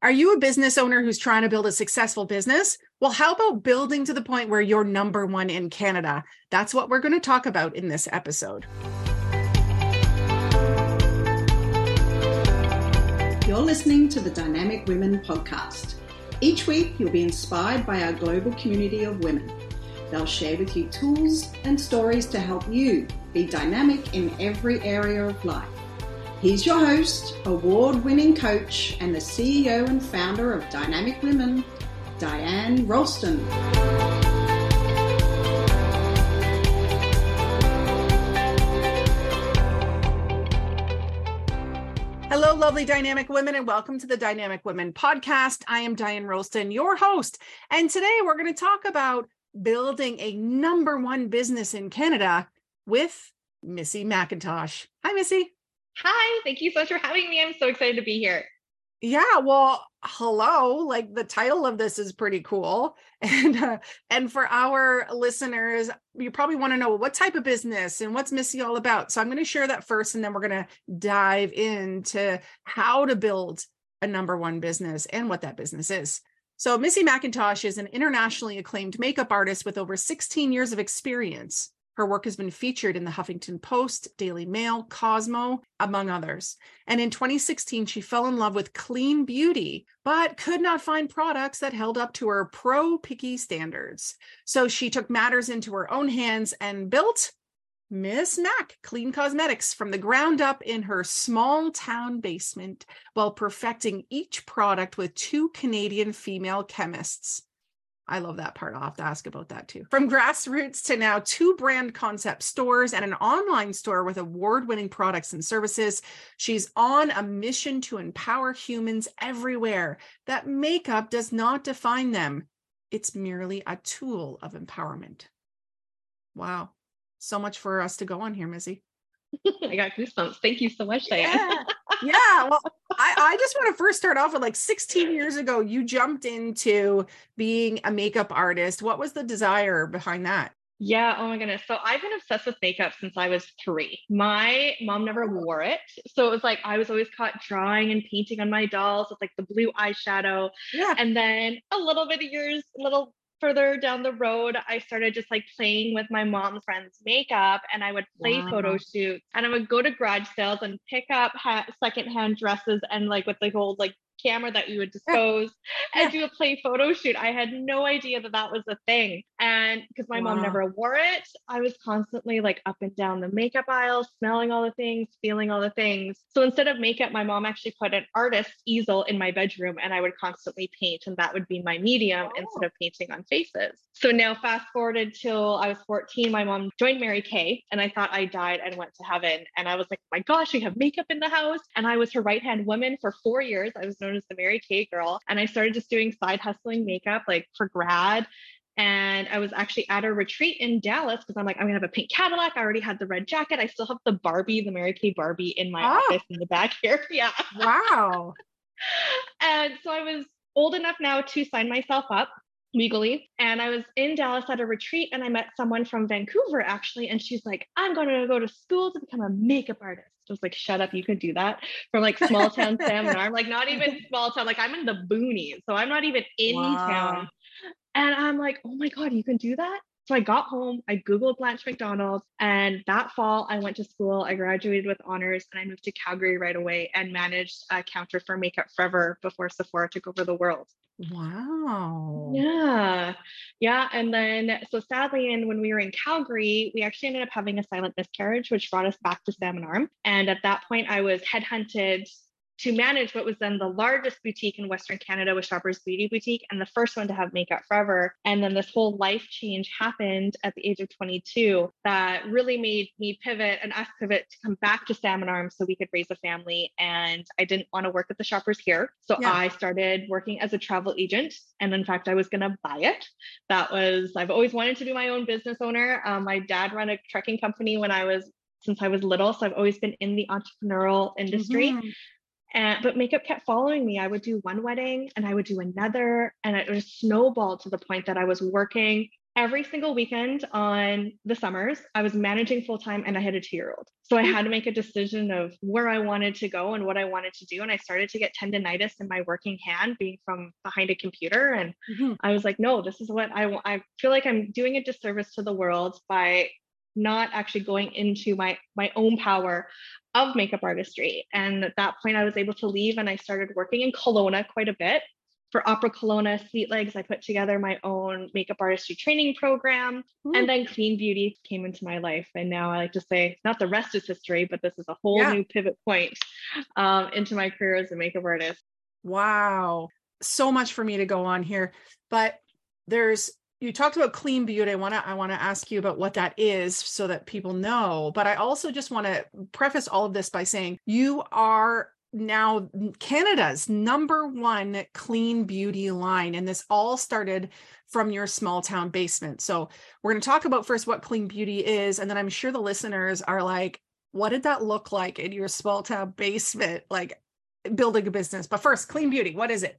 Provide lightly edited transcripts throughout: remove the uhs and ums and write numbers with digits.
Are you a business owner who's trying to build a successful business? Well, how about building to the point where you're number one in Canada? That's what we're going to talk about in this episode. You're listening to the Dynamic Women Podcast. Each week, you'll be inspired by our global community of women. They'll share with you tools and stories to help you be dynamic in every area of life. He's your host, award-winning coach, and the CEO and founder of Dynamic Women, Diane Rolston. Hello, lovely Dynamic Women, and welcome to the Dynamic Women Podcast. I am Diane Rolston, your host, and today we're going to talk about building a number one business in Canada with Missy MacKintosh. Hi, Missy. Hi, thank you so much for having me. I'm so excited to be here. Yeah, well, hello. Like, the title of this is pretty cool. And for our listeners, you probably want to know what type of business and what's Missy all about. So I'm going to share that first, and then we're going to dive into how to build a number one business and what that business is. So Missy MacKintosh is an internationally acclaimed makeup artist with over 16 years of experience. Her work has been featured in the Huffington Post, Daily Mail, Cosmo, among others. And in 2016, she fell in love with clean beauty, but could not find products that held up to her pro-picky standards. So she took matters into her own hands and built MisMacK Clean Cosmetics from the ground up in her small town basement, while perfecting each product with two Canadian female chemists. I love that part. I'll have to ask about that too. From grassroots to now two brand concept stores and an online store with award-winning products and services, she's on a mission to empower humans everywhere, that makeup does not define them. It's merely a tool of empowerment. Wow. So much for us to go on here, Missy. I got goosebumps. Thank you so much, Diane. Yeah. Well, I just want to first start off with, like, 16 years ago, you jumped into being a makeup artist. What was the desire behind that? Yeah. Oh my goodness. So I've been obsessed with makeup since I was 3. My mom never wore it. So it was like, I was always caught drawing and painting on my dolls with, like, the blue eyeshadow. Yeah. And then a little bit of years, a little further down the road, I started just, like, playing with my mom's friend's makeup, and I would play photo shoots, and I would go to garage sales and pick up secondhand dresses, and, like, with the old, like, camera that we would dispose and do a play photo shoot. I had no idea that that was a thing. And because my mom never wore it, I was constantly, like, up and down the makeup aisle, smelling all the things, feeling all the things. So instead of makeup, my mom actually put an artist easel in my bedroom, and I would constantly paint, and that would be my medium instead of painting on faces. So now fast forwarded till I was 14, my mom joined Mary Kay, and I thought I died and went to heaven. And I was like, my gosh, we have makeup in the house. And I was her right-hand woman for 4 years. I was known as the Mary Kay girl. And I started just doing side hustling makeup, like, for grad. And I was actually at a retreat in Dallas because I'm like, I'm going to have a pink Cadillac. I already had the red jacket. I still have the Barbie, the Mary Kay Barbie in my office in the back here. Yeah. Wow. And so I was old enough now to sign myself up legally. And I was in Dallas at a retreat, and I met someone from Vancouver, actually. And she's like, I'm going to go to school to become a makeup artist. I was like, shut up, you could do that. From, like, small town Salmon Arm, like, not even small town, like, I'm in the boonies. So I'm not even in town. And I'm like, oh my God, you can do that? So I got home, I Googled Blanche Macdonald, and that fall I went to school. I graduated with honors, and I moved to Calgary right away and managed a counter for Makeup Forever before Sephora took over the world. Wow. Yeah. Yeah. And then, so sadly, and when we were in Calgary, we actually ended up having a silent miscarriage, which brought us back to Salmon Arm. And at that point, I was headhunted to manage what was then the largest boutique in Western Canada, with Shoppers Beauty Boutique, and the first one to have Makeup Forever. And then this whole life change happened at the age of 22 that really made me pivot, and us pivot, to come back to Salmon Arm so we could raise a family. And I didn't want to work at the Shoppers here. So I started working as a travel agent. And in fact, I was going to buy it. That was, I've always wanted to be my own business owner. My dad ran a trucking company since I was little. So I've always been in the entrepreneurial industry. Mm-hmm. But makeup kept following me. I would do one wedding, and I would do another, and it just snowballed to the point that I was working every single weekend on the summers, I was managing full-time and I had a 2-year-old. So I had to make a decision of where I wanted to go and what I wanted to do. And I started to get tendinitis in my working hand being from behind a computer. And I was like, no, this is what I want. I feel like I'm doing a disservice to the world by not actually going into my own power of makeup artistry. And at that point I was able to leave and I started working in Kelowna quite a bit. For Opera Kelowna, Sweet Legs, I put together my own makeup artistry training program. Ooh. And then Clean Beauty came into my life. And now I like to say, not the rest is history, but this is a whole new pivot point into my career as a makeup artist. Wow. So much for me to go on here. But you talked about Clean Beauty. I want to ask you about what that is so that people know. But I also just want to preface all of this by saying you are now Canada's #1 clean beauty line. And this all started from your small town basement. So we're going to talk about first what clean beauty is. And then I'm sure the listeners are like, what did that look like in your small town basement, like building a business? But first, clean beauty, what is it?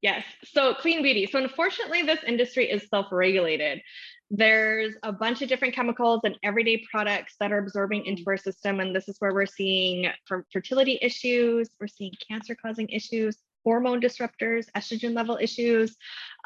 Yes. So clean beauty. So unfortunately, this industry is self-regulated. There's a bunch of different chemicals and everyday products that are absorbing into our system. And this is where we're seeing fertility issues, we're seeing cancer-causing issues, hormone disruptors, estrogen level issues.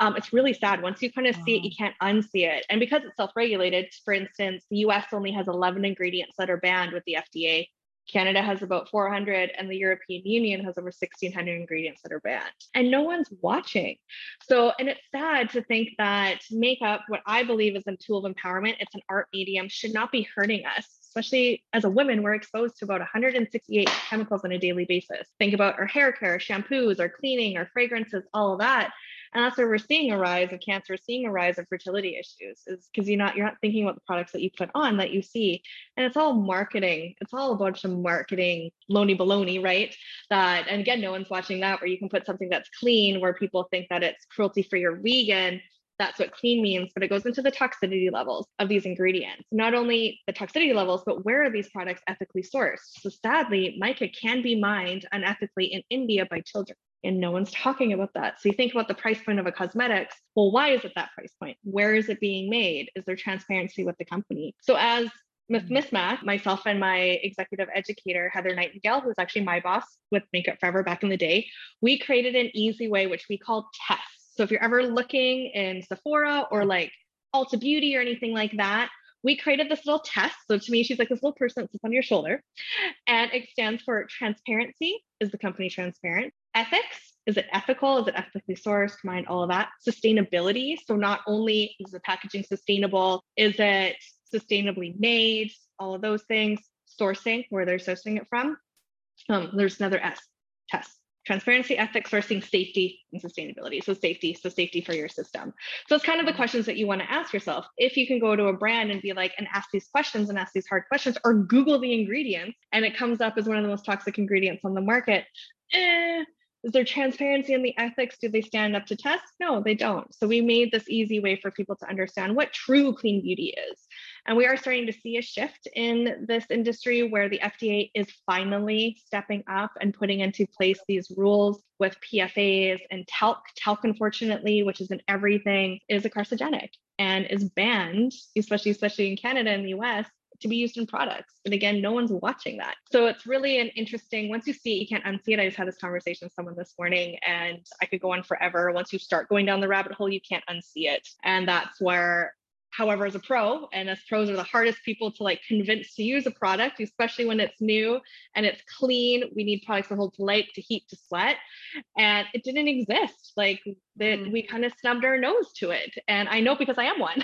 It's really sad. Once you kind of see it, you can't unsee it. And because it's self-regulated, for instance, the US only has 11 ingredients that are banned with the FDA. Canada has about 400 and the European Union has over 1,600 ingredients that are banned and no one's watching. So, and it's sad to think that makeup, what I believe is a tool of empowerment, it's an art medium, should not be hurting us, especially as a woman. We're exposed to about 168 chemicals on a daily basis. Think about our hair care, shampoos, our cleaning, our fragrances, all of that. And that's where we're seeing a rise of cancer, seeing a rise of fertility issues, is because you're not thinking about the products that you put on that you see. And it's all marketing. It's all a bunch of marketing, loney baloney, right? That, and again, no one's watching that, where you can put something that's clean, where people think that it's cruelty-free or vegan. That's what clean means, but it goes into the toxicity levels of these ingredients. Not only the toxicity levels, but where are these products ethically sourced? So sadly, mica can be mined unethically in India by children. And no one's talking about that. So you think about the price point of a cosmetics. Well, why is it that price point? Where is it being made? Is there transparency with the company? So as MisMacK, myself and my executive educator, Heather Nightingale, who's actually my boss with Makeup Forever back in the day, we created an easy way, which we call tests. So if you're ever looking in Sephora or like Ulta Beauty or anything like that, we created this little test. So to me, she's like this little person that sits on your shoulder, and it stands for transparency. Is the company transparent? Ethics. Is it ethical? Is it ethically sourced? Mind all of that. Sustainability. So not only is the packaging sustainable, is it sustainably made? All of those things. Sourcing, where they're sourcing it from. There's another S, test. Transparency, ethics, sourcing, safety, and sustainability. So safety for your system. So it's kind of the questions that you want to ask yourself. If you can go to a brand and be like, and ask these questions and ask these hard questions, or Google the ingredients and it comes up as one of the most toxic ingredients on the market. Is there transparency in the ethics? Do they stand up to tests? No, they don't. So we made this easy way for people to understand what true clean beauty is. And we are starting to see a shift in this industry where the FDA is finally stepping up and putting into place these rules with PFAS and talc. Talc, unfortunately, which is in everything, is a carcinogenic and is banned, especially in Canada and the US, to be used in products. And again, no one's watching that. So it's really an interesting, once you see it, you can't unsee it. I just had this conversation with someone this morning and I could go on forever. Once you start going down the rabbit hole, you can't unsee it. And that's where, however, as a pro, and as pros are the hardest people to like convince to use a product, especially when it's new and it's clean, we need products that hold to light, to heat, to sweat. And it didn't exist. Like that, we kind of snubbed our nose to it. And I know because I am one.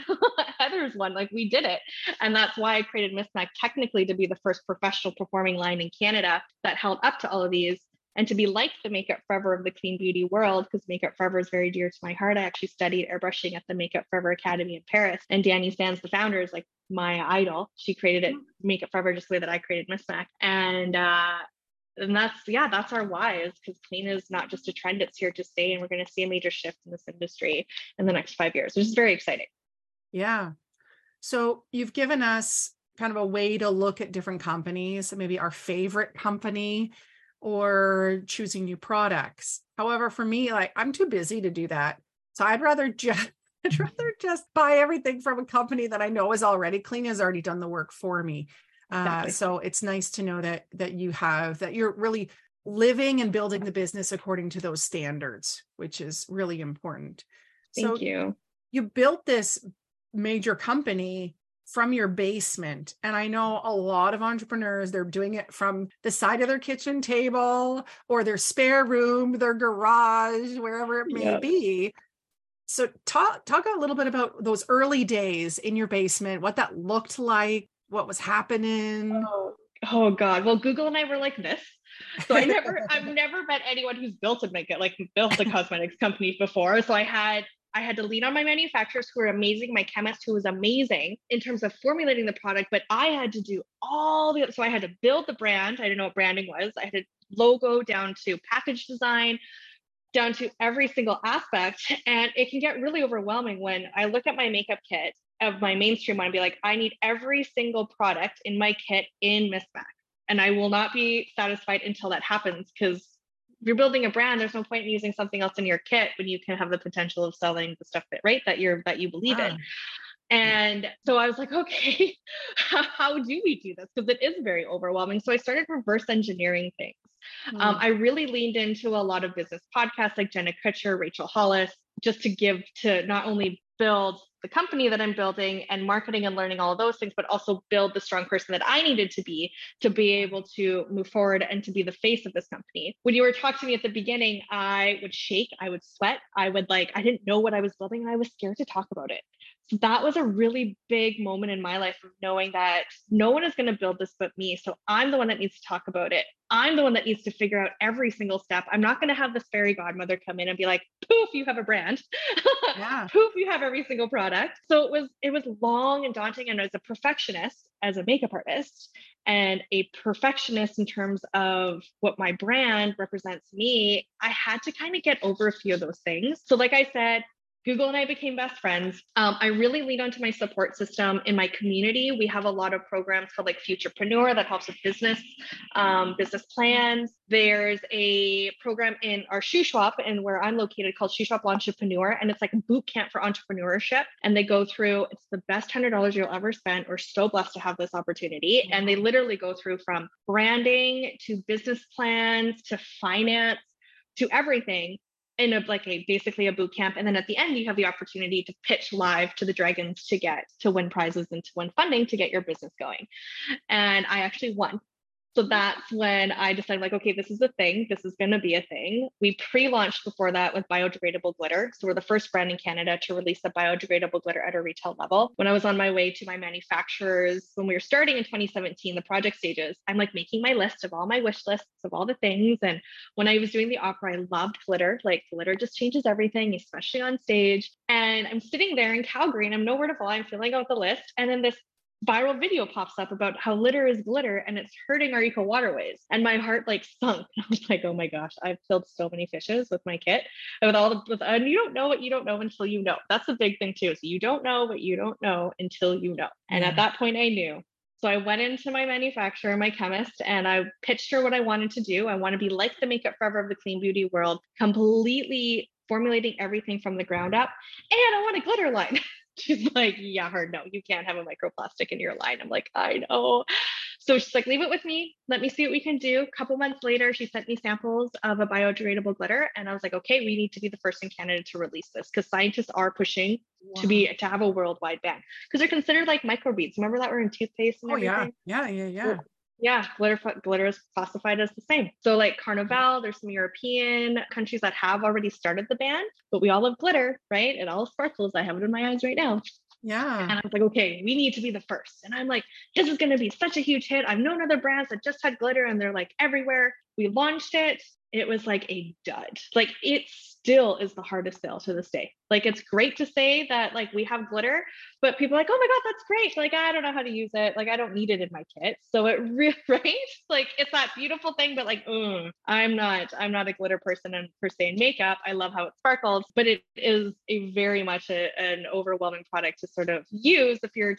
Heather's one, like we did it. And that's why I created MisMacK technically to be the first professional performing line in Canada that held up to all of these. And to be like the Makeup Forever of the clean beauty world, because Makeup Forever is very dear to my heart. I actually studied airbrushing at the Makeup Forever Academy in Paris. And Danny Sands, the founder, is like my idol. She created it, Makeup Forever, just the way that I created MisMacK. And that's our why, is because clean is not just a trend, it's here to stay. And we're going to see a major shift in this industry in the next 5 years, which is very exciting. Yeah. So you've given us kind of a way to look at different companies, maybe our favorite company, or choosing new products. However, for me, like I'm too busy to do that. So I'd rather just I'd rather just buy everything from a company that I know is already clean, has already done the work for me. Exactly. So it's nice to know that you have, that you're really living and building the business according to those standards, which is really important. Thank you. You built this major company from your basement. And I know a lot of entrepreneurs, they're doing it from the side of their kitchen table or their spare room, their garage, wherever it may yep. be. So talk a little bit about those early days in your basement, what that looked like, what was happening. Oh God. Well, Google and I were like this. So I've never met anyone who's built a cosmetics company before. So I had to lean on my manufacturers who were amazing, my chemist who was amazing in terms of formulating the product, but I had to do so I had to build the brand. I didn't know what branding was. I had to logo down to package design, down to every single aspect. And it can get really overwhelming when I look at my makeup kit of my mainstream one and be like, I need every single product in my kit in MisMacK. And I will not be satisfied until that happens, because you're building a brand. There's no point in using something else in your kit when you can have the potential of selling the stuff that you believe in. And so I was like, okay, how do we do this? Because it is very overwhelming. So I started reverse engineering things. I really leaned into a lot of business podcasts like Jenna Kutcher, Rachel Hollis, just to not only build the company that I'm building and marketing and learning all of those things, but also build the strong person that I needed to be able to move forward and to be the face of this company. When you were talking to me at the beginning, I would shake, I would sweat, I didn't know what I was building and I was scared to talk about it. So that was a really big moment in my life of knowing that no one is going to build this but me. So I'm the one that needs to talk about it. I'm the one that needs to figure out every single step. I'm not going to have this fairy godmother come in and be like, poof, you have a brand. Yeah. Poof, you have every single product. So it was long and daunting. And as a perfectionist, as a makeup artist, and a perfectionist in terms of what my brand represents me, I had to kind of get over a few of those things. So like I said, Google and I became best friends. I really leaned onto my support system in my community. We have a lot of programs called like Futurepreneur that helps with business plans. There's a program in our Shuswap and where I'm located called Shuswap Entrepreneur. And it's like a boot camp for entrepreneurship. And they go through, it's the best $100 you'll ever spend. We're so blessed to have this opportunity. And they literally go through from branding to business plans, to finance, to everything. In basically a boot camp. And then at the end, you have the opportunity to pitch live to the dragons to win prizes and to win funding to get your business going. And I actually won. So that's when I decided okay, this is a thing. This is going to be a thing. We pre-launched before that with biodegradable glitter. So we're the first brand in Canada to release the biodegradable glitter at a retail level. When I was on my way to my manufacturers, when we were starting in 2017, the project stages, I'm making my list of all my wish lists of all the things. And when I was doing the opera, I loved glitter. Glitter just changes everything, especially on stage. And I'm sitting there in Calgary and I'm nowhere to fly. I'm filling out the list. And then this viral video pops up about how litter is glitter and it's hurting our eco waterways. And my heart sunk. I was oh my gosh, I've killed so many fishes with my kit and you don't know what you don't know until you know. That's the big thing too. So you don't know what you don't know until you know. And at that point I knew. So I went into my manufacturer, my chemist, and I pitched her what I wanted to do. I want to be like the Makeup Forever of the clean beauty world, completely formulating everything from the ground up. And I want a glitter line. She's like, yeah, hard no, you can't have a microplastic in your line. I'm like, I know. So she's like, leave it with me. Let me see what we can do. A couple months later, she sent me samples of a biodegradable glitter. And I was like, okay, we need to be the first in Canada to release this because scientists are pushing to have a worldwide ban because they're considered microbeads. Remember that we're in toothpaste and everything? Yeah. Cool. Yeah, glitter is classified as the same. So Carnival, there's some European countries that have already started the ban, but we all have glitter, right? It all sparkles. I have it in my eyes right now. Yeah. And I was okay, we need to be the first. And I'm this is going to be such a huge hit. I've known other brands that just had glitter and they're everywhere. We launched it. It was a dud. It still is the hardest sale to this day. It's great to say that we have glitter, but people are oh my God, that's great. I don't know how to use it. I don't need it in my kit. So it really, right? It's that beautiful thing, but I'm not a glitter person and per se in makeup. I love how it sparkles, but it is a very much an overwhelming product to sort of use if you're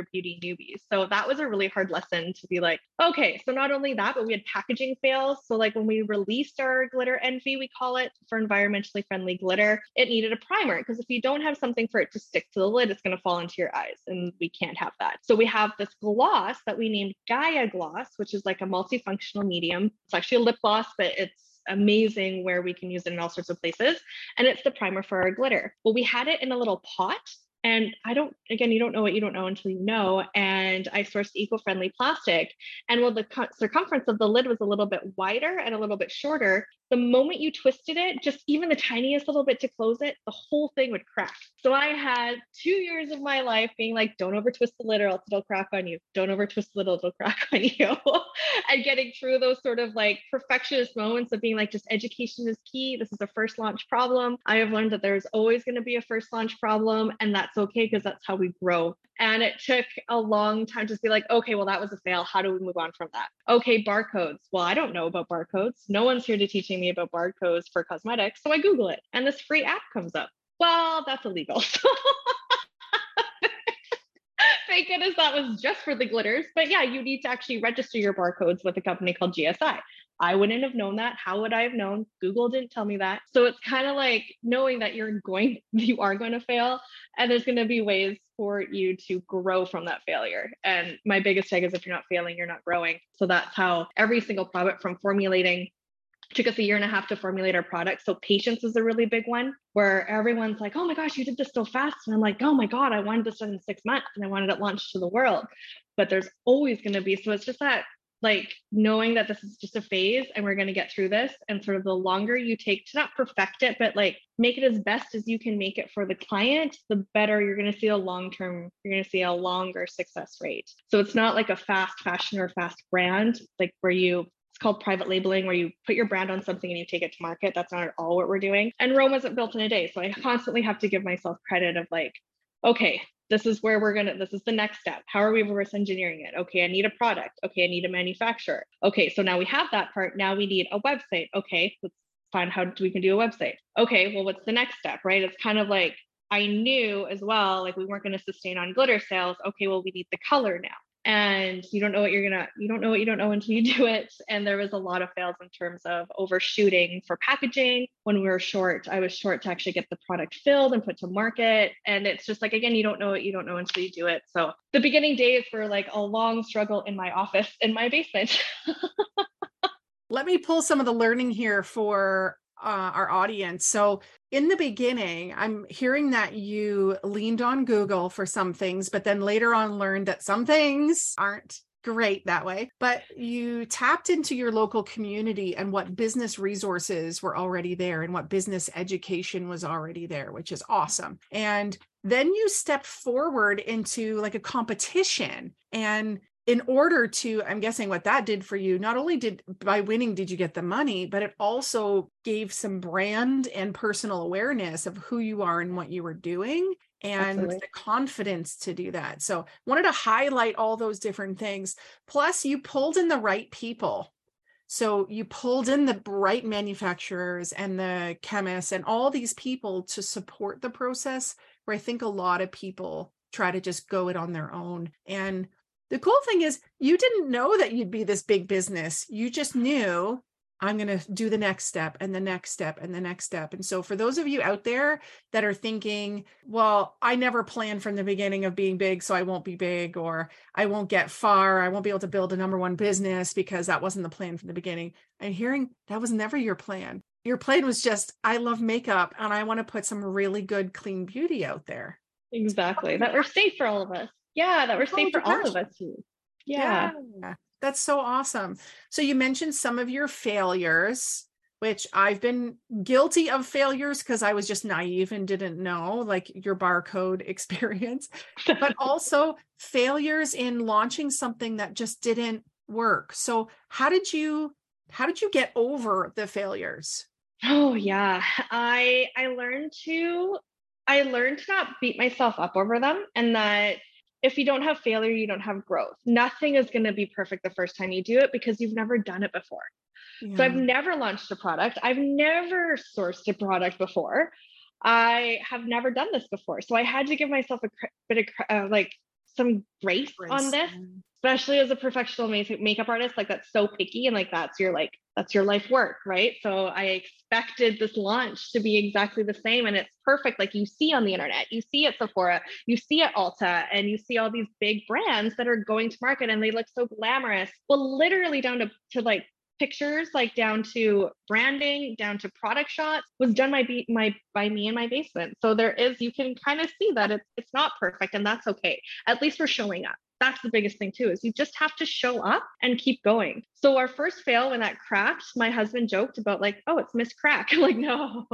a beauty newbie. So that was a really hard lesson to be okay, so not only that, but we had packaging fails. So when we released our glitter envy, we call it for environment environmentally friendly glitter, it needed a primer, because if you don't have something for it to stick to the lid, it's going to fall into your eyes, and we can't have that. So we have this gloss that we named Gaia Gloss, which is like a multifunctional medium. It's actually a lip gloss, but it's amazing where we can use it in all sorts of places. And it's the primer for our glitter. Well, we had it in a little pot. And you don't know what you don't know until you know. And I sourced eco-friendly plastic. And while the circumference of the lid was a little bit wider and a little bit shorter, the moment you twisted it, just even the tiniest little bit to close it, the whole thing would crack. So I had 2 years of my life being like, don't over twist the lid or else it'll crack on you. Don't over twist the lid, it'll crack on you. And getting through those sort of like perfectionist moments of being like, just education is key. This is a first launch problem. I have learned that there's always going to be a first launch problem. And that's okay, because that's how we grow. And it took a long time to be like, okay, well, that was a fail. How do we move on from that? Okay, barcodes. Well, I don't know about barcodes. No one's here to teach me about barcodes for cosmetics. So I Google it and this free app comes up. Well, that's illegal. Thank goodness that was just for the glitters. But yeah, you need to actually register your barcodes with a company called GSI. I wouldn't have known that. How would I have known? Google didn't tell me that. So it's kind of like knowing that you are going to fail, and there's going to be ways for you to grow from that failure. And my biggest tag is if you're not failing, you're not growing. So that's how every single product from formulating took us a year and a half to formulate our product. So patience is a really big one, where everyone's like, oh my gosh, you did this so fast. And I'm like, oh my God, I wanted this done in 6 months and I wanted it launched to the world. But there's always going to be, so it's just that like knowing that this is just a phase and we're going to get through this, and sort of the longer you take to not perfect it, but like make it as best as you can make it for the client, the better you're going to see a longer success rate. So it's not like a fast fashion or fast brand, like where it's called private labeling, where you put your brand on something and you take it to market. That's not at all what we're doing. And Rome wasn't built in a day. So I constantly have to give myself credit of like, okay, this is the next step. How are we reverse engineering it? Okay, I need a product. Okay, I need a manufacturer. Okay, so now we have that part. Now we need a website. Okay, let's find how we can do a website. Okay, well, what's the next step, right? It's kind of like, I knew as well, like we weren't going to sustain on glitter sales. Okay, well, we need the color now. And you don't know what you don't know until you do it. And there was a lot of fails in terms of overshooting for packaging. When we were short, I was short to actually get the product filled and put to market. And it's just like, again, you don't know what you don't know until you do it. So the beginning days were like a long struggle in my office, in my basement. Let me pull some of the learning here for our audience. So in the beginning, I'm hearing that you leaned on Google for some things, but then later on learned that some things aren't great that way. But you tapped into your local community and what business resources were already there and what business education was already there, which is awesome. And then you stepped forward into like a competition. And in order to, I'm guessing what that did for you, not only by winning, did you get the money, but it also gave some brand and personal awareness of who you are and what you were doing, and the confidence to do that. So wanted to highlight all those different things. Plus you pulled in the right people. So you pulled in the right manufacturers and the chemists and all these people to support the process, where I think a lot of people try to just go it on their own. And the cool thing is you didn't know that you'd be this big business. You just knew I'm going to do the next step and the next step and the next step. And so for those of you out there that are thinking, well, I never planned from the beginning of being big, so I won't be big, or I won't get far. I won't be able to build a number one business because that wasn't the plan from the beginning. I'm hearing that was never your plan. Your plan was just, I love makeup and I want to put some really good, clean beauty out there. Exactly. That we're safe for all of us. Yeah, that we're safe for all of us. Yeah. That's so awesome. So you mentioned some of your failures, which I've been guilty of failures because I was just naive and didn't know, like your barcode experience, but also failures in launching something that just didn't work. So how did you get over the failures? Oh yeah. I learned to not beat myself up over them, and that if you don't have failure, you don't have growth. Nothing is going to be perfect the first time you do it because you've never done it before. Yeah. So I've never launched a product. I've never sourced a product before. I have never done this before. So I had to give myself a bit of some grace on this, especially as a professional makeup artist. Like that's so picky. And like, that's your like that's your life work, right? So I expected this launch to be exactly the same, and it's perfect. Like you see on the internet, you see at Sephora, you see at Ulta, and you see all these big brands that are going to market and they look so glamorous. Well, literally down to like pictures, like down to branding, down to product shots was done by me in my basement. So there is, you can kind of see that it's not perfect, and that's okay. At least we're showing up. That's the biggest thing too, is you just have to show up and keep going. So our first fail, when that cracked, my husband joked about like, oh, it's Miss Crack. I'm like, no,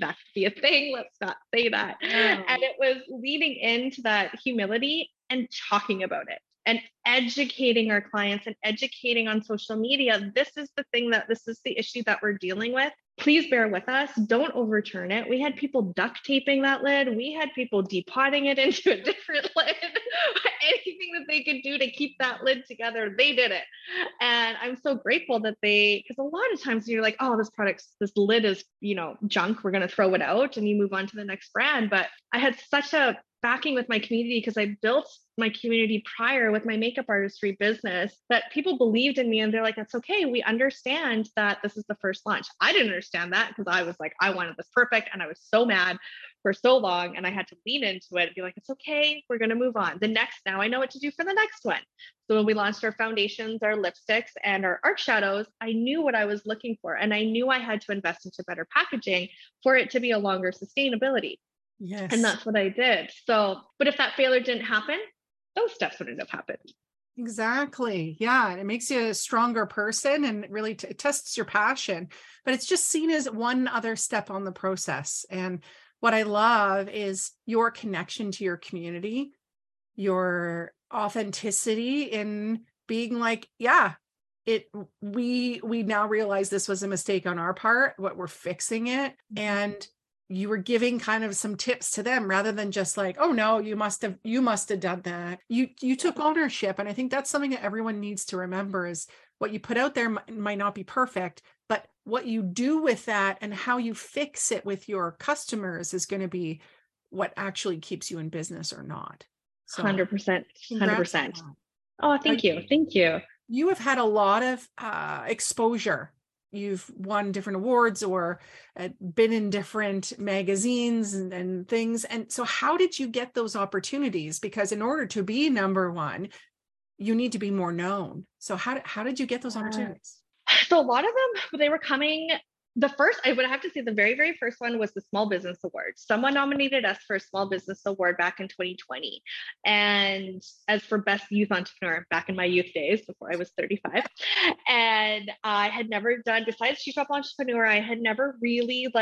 that could be a thing. Let's not say that. No. And it was leading into that humility and talking about it and educating our clients and educating on social media. This is the issue that we're dealing with. Please bear with us. Don't overturn it. We had people duct taping that lid. We had people depotting it into a different lid. Anything that they could do to keep that lid together, they did it. And I'm so grateful that because a lot of times you're like, oh, this lid is, junk. We're going to throw it out and you move on to the next brand. But I had such a backing with my community because I built my community prior with my makeup artistry business that people believed in me, and they're like, that's okay. We understand that this is the first launch. I didn't understand that because I was like, I wanted this perfect. And I was so mad for so long. And I had to lean into it and be like, it's okay. We're going to move on. Now I know what to do for the next one. So when we launched our foundations, our lipsticks, and our art shadows, I knew what I was looking for. And I knew I had to invest into better packaging for it to be a longer sustainability. Yes. And that's what I did. So, but if that failure didn't happen, those steps wouldn't have happened. Exactly. Yeah. And it makes you a stronger person and really tests your passion, but it's just seen as one other step on the process. And what I love is your connection to your community, your authenticity in being like, yeah, we now realize this was a mistake on our part, but we're fixing it. And you were giving kind of some tips to them rather than just like, oh no, you must have done that. You took ownership. And I think that's something that everyone needs to remember is what you put out there might not be perfect, but what you do with that and how you fix it with your customers is going to be what actually keeps you in business or not. So 100%. Oh, thank you. You have had a lot of exposure. You've won different awards or been in different magazines and things. And so how did you get those opportunities? Because in order to be number one, you need to be more known. So how did you get those opportunities? So a lot of them, they were coming. The first, I would have to say the very, very first one was the Small Business Award. Someone nominated us for a Small Business Award back in 2020. And as for Best Youth Entrepreneur back in my youth days before I was 35. And I had never done, besides Shuswap Entrepreneur, I had never really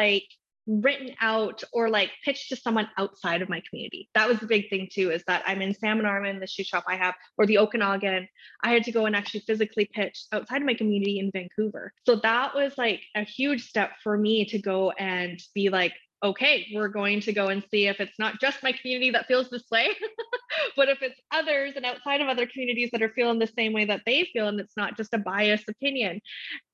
written out or pitched to someone outside of my community. That was the big thing too, is that I'm in Salmon Arm and the Shuswap I have, or the Okanagan. I had to go and actually physically pitch outside of my community in Vancouver. So that was a huge step for me to go and be like, okay, we're going to go and see if it's not just my community that feels this way, but if it's others and outside of other communities that are feeling the same way that they feel, and it's not just a biased opinion.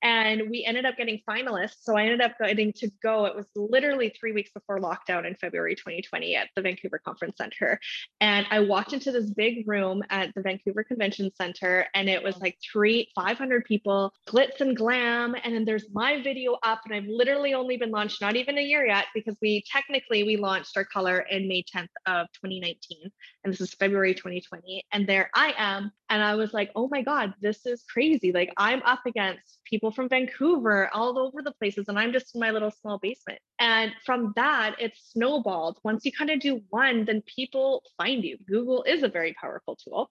And we ended up getting finalists. So I ended up getting to go, it was literally 3 weeks before lockdown in February, 2020 at the Vancouver Conference Center. And I walked into this big room at the Vancouver Convention Center, and it was 500 people, glitz and glam. And then there's my video up, and I've literally only been launched, not even a year yet, because we launched our color in May 10th of 2019, and this is February 2020. And there I am, and I was like, oh my God, this is crazy. I'm up against people from Vancouver, all over the places, and I'm just in my little small basement. And from that, it snowballed. Once you kind of do one, then people find you. Google is a very powerful tool.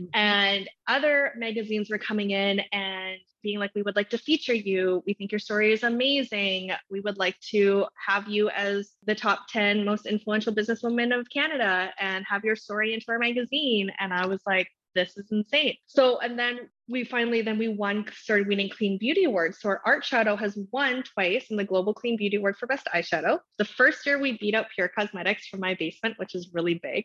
Mm-hmm. And other magazines were coming in and being like, we would like to feature you. We think your story is amazing. We would like to have you as the top 10 most influential businesswomen of Canada and have your story into our magazine. And I was like, this is insane. So, and then we started winning Clean Beauty Awards. So our art shadow has won twice in the Global Clean Beauty Award for Best Eyeshadow. The first year we beat out Pure Cosmetics from my basement, which is really big.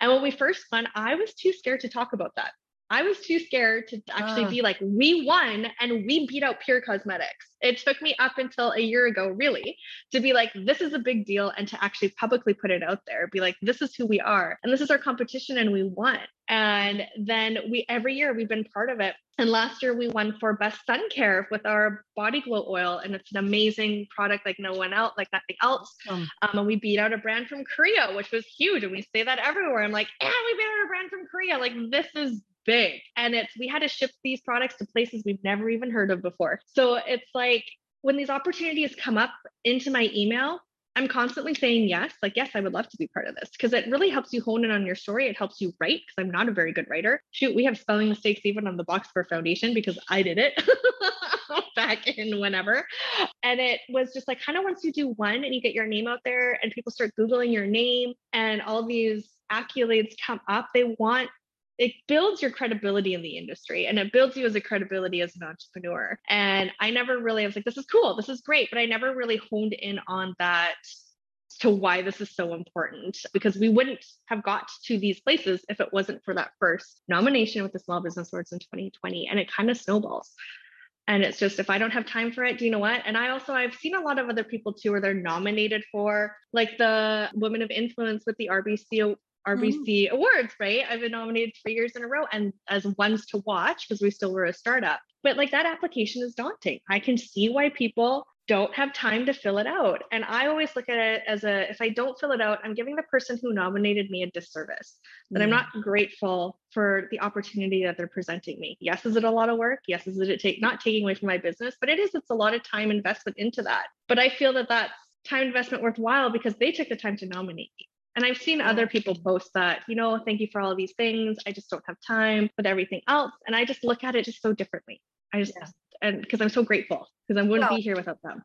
And when we first won, I was too scared to talk about that. I was too scared to actually be like, we won and we beat out Pure Cosmetics. It took me up until a year ago, really, to be like, this is a big deal. And to actually publicly put it out there, be like, this is who we are. And this is our competition and we won. And then every year we've been part of it. And last year we won for best sun care with our Body Glow oil. And it's an amazing product like no one else, like nothing else. Awesome. And we beat out a brand from Korea, which was huge. And we say that everywhere. I'm like, we beat out a brand from Korea. Like, this is big. And we had to ship these products to places we've never even heard of before. So it's like, when these opportunities come up into my email, I'm constantly saying yes, like, yes, I would love to be part of this, because it really helps you hone in on your story. It helps you write, because I'm not a very good writer. Shoot, we have spelling mistakes even on the box for foundation because I did it back in whenever. And it was just like, kind of once you do one and you get your name out there and people start Googling your name and all these accolades come up, it builds your credibility in the industry and it builds you as a credibility as an entrepreneur. And I was like, this is cool. This is great. But I never really honed in on that to why this is so important, because we wouldn't have got to these places if it wasn't for that first nomination with the Small Business Awards in 2020. And it kind of snowballs. And it's just, if I don't have time for it, do you know what? And I've seen a lot of other people too, where they're nominated for, like, the Women of Influence with the RBC awards, right? I've been nominated 3 years in a row and as ones to watch because we still were a startup. But like, that application is daunting. I can see why people don't have time to fill it out. And I always look at it as if I don't fill it out, I'm giving the person who nominated me a disservice, that I'm not grateful for the opportunity that they're presenting me. Yes, is it a lot of work? Yes, is it not taking away from my business? But it's a lot of time investment into that. But I feel that that's time investment worthwhile because they took the time to nominate me. And I've seen other people post that, thank you for all of these things. I just don't have time with everything else. And I just look at it just so differently. And because I'm so grateful, because I wouldn't be here without them.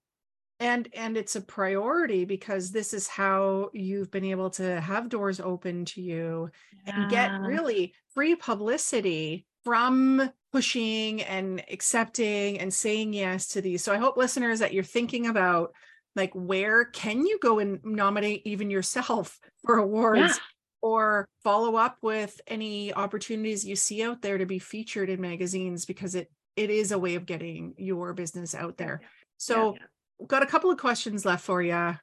And it's a priority, because this is how you've been able to have doors open to you and get really free publicity from pushing and accepting and saying yes to these. So I hope, listeners, that you're thinking about, like, where can you go and nominate even yourself for awards or follow up with any opportunities you see out there to be featured in magazines, because it is a way of getting your business out there. So got a couple of questions left for you.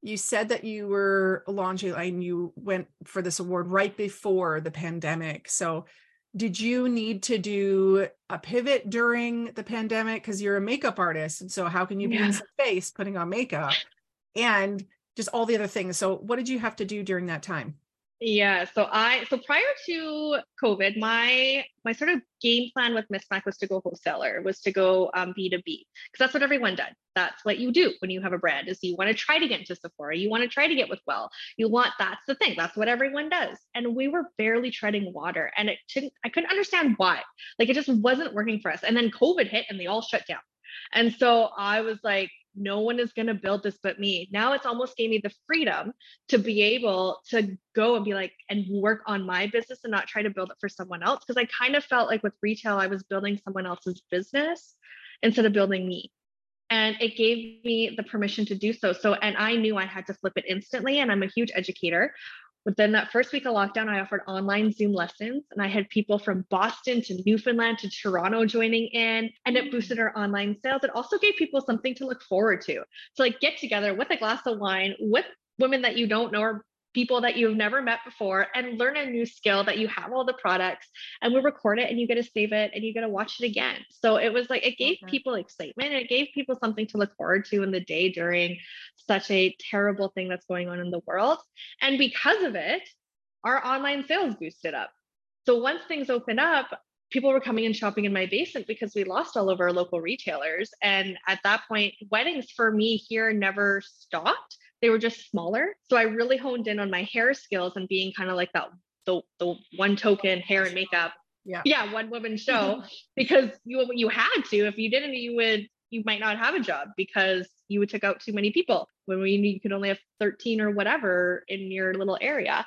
You said that you were launching and you went for this award right before the pandemic. So did you need to do a pivot during the pandemic? Because you're a makeup artist. And so how can you be in space putting on makeup and just all the other things? So what did you have to do during that time? Yeah. So prior to COVID, my sort of game plan with MisMacK was to go wholesaler, was to go B2B, because that's what everyone does. That's what you do when you have a brand, is you want to try to get into Sephora. You want to try to get with Well. That's the thing. That's what everyone does. And we were barely treading water, and I couldn't understand why. Like, it just wasn't working for us. And then COVID hit and they all shut down. And so I was like, no one is going to build this but me. Now it's almost gave me the freedom to be able to go and be like, and work on my business and not try to build it for someone else. Because I kind of felt like with retail, I was building someone else's business instead of building me. And it gave me the permission to do so. So, and I knew I had to flip it instantly. And I'm a huge educator. But then that first week of lockdown, I offered online Zoom lessons, and I had people from Boston to Newfoundland to Toronto joining in, and it boosted our online sales. It also gave people something to look forward to. So, like, get together with a glass of wine with women that you don't know or people that you've never met before and learn a new skill that you have all the products, and we record it and you get to save it and you get to watch it again. So it was like, it gave people excitement, and it gave people something to look forward to in the day during such a terrible thing that's going on in the world. And because of it, our online sales boosted up. So once things opened up, people were coming and shopping in my basement because we lost all of our local retailers. And at that point, weddings for me here never stopped. They were just smaller. So I really honed in on my hair skills and being kind of like that, the one token hair and makeup. Yeah. One woman show, because you had to, if you didn't, you might not have a job because you would take out too many people you could only have 13 or whatever in your little area.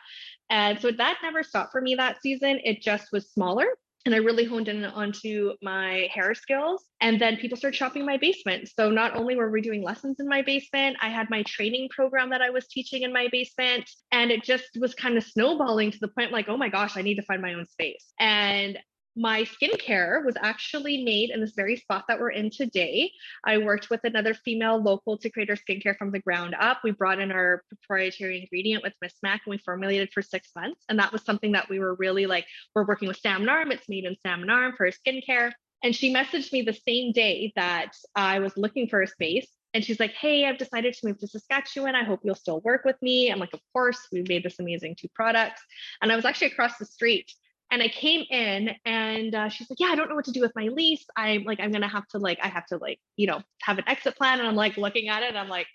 And so that never stopped for me that season. It just was smaller. And I really honed in onto my hair skills. And then people started shopping in my basement. So not only were we doing lessons in my basement, I had my training program that I was teaching in my basement. And it just was kind of snowballing to the point like, oh my gosh, I need to find my own space. And my skincare was actually made in this very spot that we're in today. I worked with another female local to create our skincare from the ground up. We brought in our proprietary ingredient with MisMacK and we formulated for 6 months. And that was something that we were really like, we're working with Salmon Arm. It's made in Salmon Arm for skincare. And she messaged me the same day that I was looking for a space. And she's like, hey, I've decided to move to Saskatchewan. I hope you'll still work with me. I'm like, of course, we made this amazing 2 products. And I was actually across the street. And I came in and she's like, yeah, I don't know what to do with my lease. I have to have an exit plan. And I'm like looking at it. And I'm like,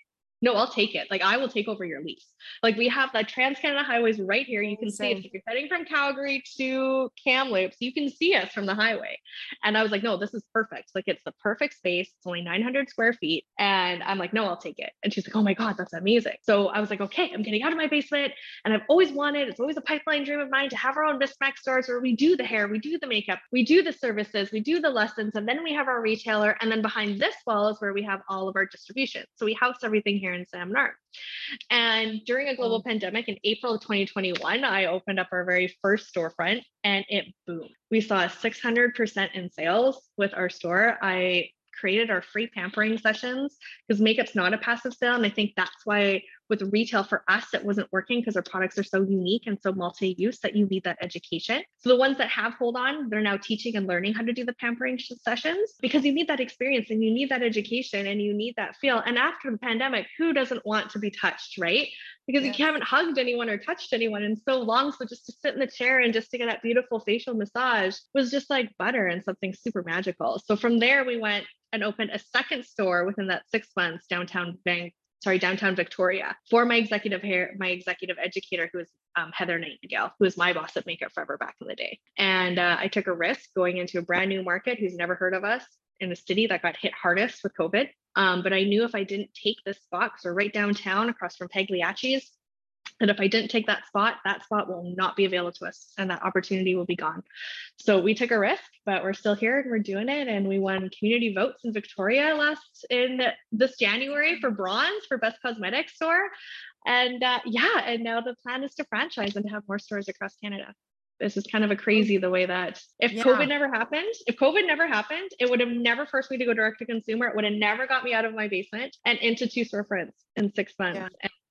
no, I'll take it. Like, I will take over your lease. Like, we have the Trans-Canada Highways right here. You can see us. If you're heading from Calgary to Kamloops, you can see us from the highway. And I was like, no, this is perfect. Like, it's the perfect space. It's only 900 square feet. And I'm like, no, I'll take it. And she's like, oh my God, that's amazing. So I was like, okay, I'm getting out of my basement. And I've always wanted, it's always a pipeline dream of mine to have our own MisMacK stores where we do the hair, we do the makeup, we do the services, we do the lessons. And then we have our retailer. And then behind this wall is where we have all of our distribution. So we house everything here in Salmon Arm. And during a global pandemic in April of 2021, I opened up our very first storefront and it boomed. We saw 600% in sales with our store. I created our free pampering sessions because makeup's not a passive sale. And I think that's why with retail for us, it wasn't working because our products are so unique and so multi-use that you need that education. So the ones that have hold on, they're now teaching and learning how to do the pampering sessions because you need that experience and you need that education and you need that feel. And after the pandemic, who doesn't want to be touched, right? Because you haven't hugged anyone or touched anyone in so long. So just to sit in the chair and just to get that beautiful facial massage was just like butter and something super magical. So from there, we went and opened a second store within that 6 months, downtown Victoria, for my executive educator, who is Heather Nightingale, who was my boss at Makeup Forever back in the day. And I took a risk going into a brand new market who's never heard of us in a city that got hit hardest with COVID. But I knew if I didn't take this spot, because we're right downtown across from Pagliacci's, and if I didn't take that spot will not be available to us and that opportunity will be gone. So we took a risk, but we're still here and we're doing it. And we won community votes in Victoria this January for bronze for best cosmetic store. And and now the plan is to franchise and to have more stores across Canada. This is kind of a crazy the way that if COVID never happened, it would have never forced me to go direct to consumer. It would have never got me out of my basement and into 2 storefronts in 6 months.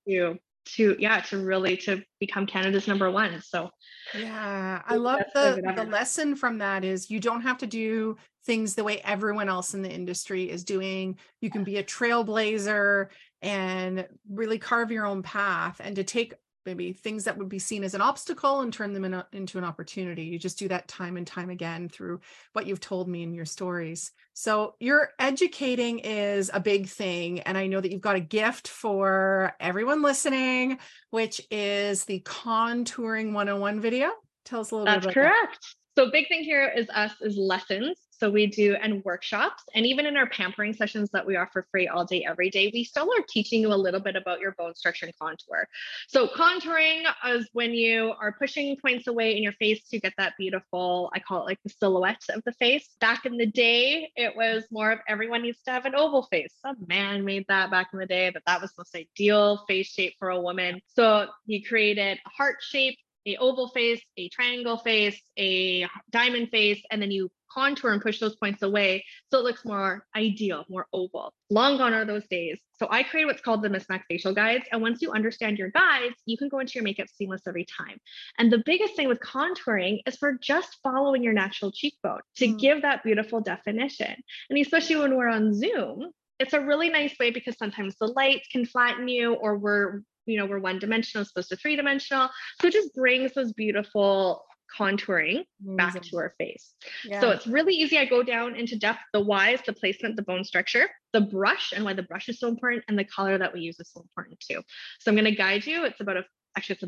Yeah. And to become Canada's #1. So yeah, I love the lesson from that is you don't have to do things the way everyone else in the industry is doing. You can be a trailblazer and really carve your own path and to take maybe things that would be seen as an obstacle and turn them into an opportunity. You just do that time and time again through what you've told me in your stories. So your educating is a big thing. And I know that you've got a gift for everyone listening, which is the Contouring 101 video. Tell us a little bit about that. That's correct. So big thing here is lessons. So we do and workshops, and even in our pampering sessions that we offer free all day, every day, we still are teaching you a little bit about your bone structure and contour. So contouring is when you are pushing points away in your face to get that beautiful, I call it like the silhouette of the face. Back in the day, it was more of everyone needs to have an oval face. Some man made that back in the day, but that was the most ideal face shape for a woman. So you created a heart shape, a oval face, a triangle face, a diamond face, and then you contour and push those points away so it looks more ideal, more oval. Long gone are those days. So I create what's called the MisMacK facial guides. And once you understand your guides, you can go into your makeup seamless every time. And the biggest thing with contouring is we're just following your natural cheekbone to give that beautiful definition. And especially when we're on Zoom, it's a really nice way because sometimes the light can flatten you or we're one-dimensional, supposed to 3-dimensional. So it just brings those beautiful contouring back to our face. Yeah. So it's really easy. I go down into depth, the whys, the placement, the bone structure, the brush and why the brush is so important, and the color that we use is so important too. So I'm going to guide you. It's an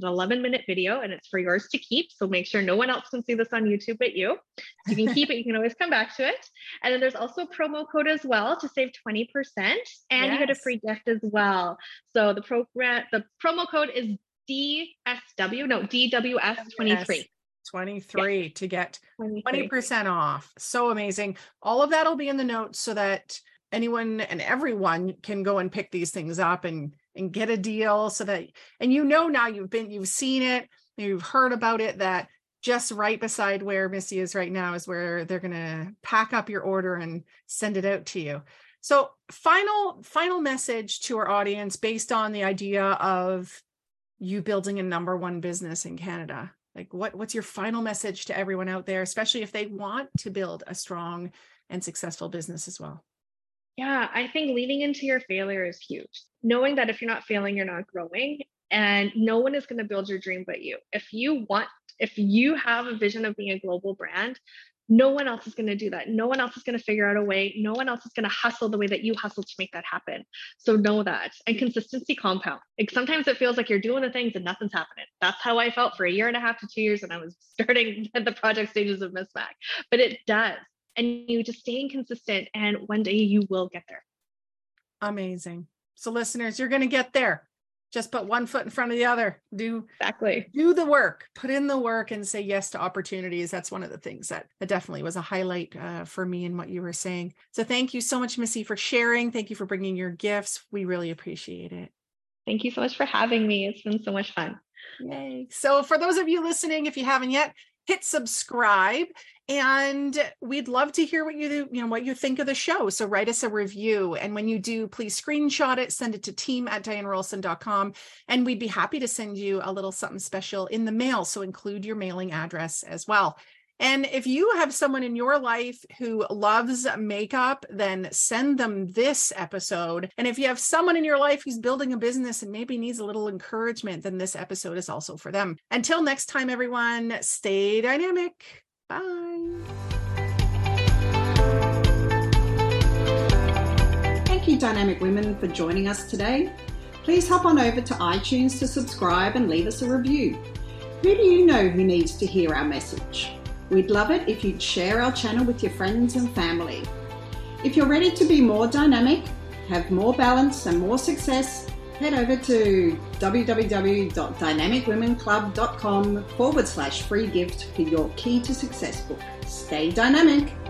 11-minute video and it's for yours to keep. So make sure no one else can see this on YouTube but you. You can keep it. You can always come back to it. And then there's also a promo code as well to save 20%. And you get a free gift as well. So the promo code is DWS23. 23 to get 20% off. So amazing. All of that will be in the notes so that anyone and everyone can go and pick these things up and get a deal so that, and now you've seen it, you've heard about it, that just right beside where Missy is right now is where they're going to pack up your order and send it out to you. So final message to our audience based on the idea of you building a number one business in Canada. Like what's your final message to everyone out there, especially if they want to build a strong and successful business as well? Yeah, I think leaning into your failure is huge. Knowing that if you're not failing, you're not growing, and no one is going to build your dream but you. If you have a vision of being a global brand, no one else is going to do that. No one else is going to figure out a way. No one else is going to hustle the way that you hustle to make that happen. So know that. And consistency compounds. Like sometimes it feels like you're doing the things and nothing's happening. That's how I felt for 1.5 to 2 years when I was starting at the project stages of MisMacK. But it does. And you just staying consistent, and one day you will get there. Amazing. So listeners, you're going to get there. Just put one foot in front of the other. Do the work, put in the work, and say yes to opportunities. That's one of the things that definitely was a highlight for me in what you were saying. So thank you so much, Missy, for sharing. Thank you for bringing your gifts. We really appreciate it. Thank you so much for having me. It's been so much fun. Yay. So for those of you listening, if you haven't yet, hit subscribe, and we'd love to hear what what you think of the show. So write us a review, and when you do, please screenshot it, send it to team@DianeRolston.com, and we'd be happy to send you a little something special in the mail. So include your mailing address as well. And if you have someone in your life who loves makeup, then send them this episode. And if you have someone in your life who's building a business and maybe needs a little encouragement, then this episode is also for them. Until next time, everyone, stay dynamic. Bye. Thank you, Dynamic Women, for joining us today. Please hop on over to iTunes to subscribe and leave us a review. Who do you know who needs to hear our message? We'd love it if you'd share our channel with your friends and family. If you're ready to be more dynamic, have more balance and more success, head over to www.dynamicwomenclub.com/free gift for your key to success book. Stay dynamic.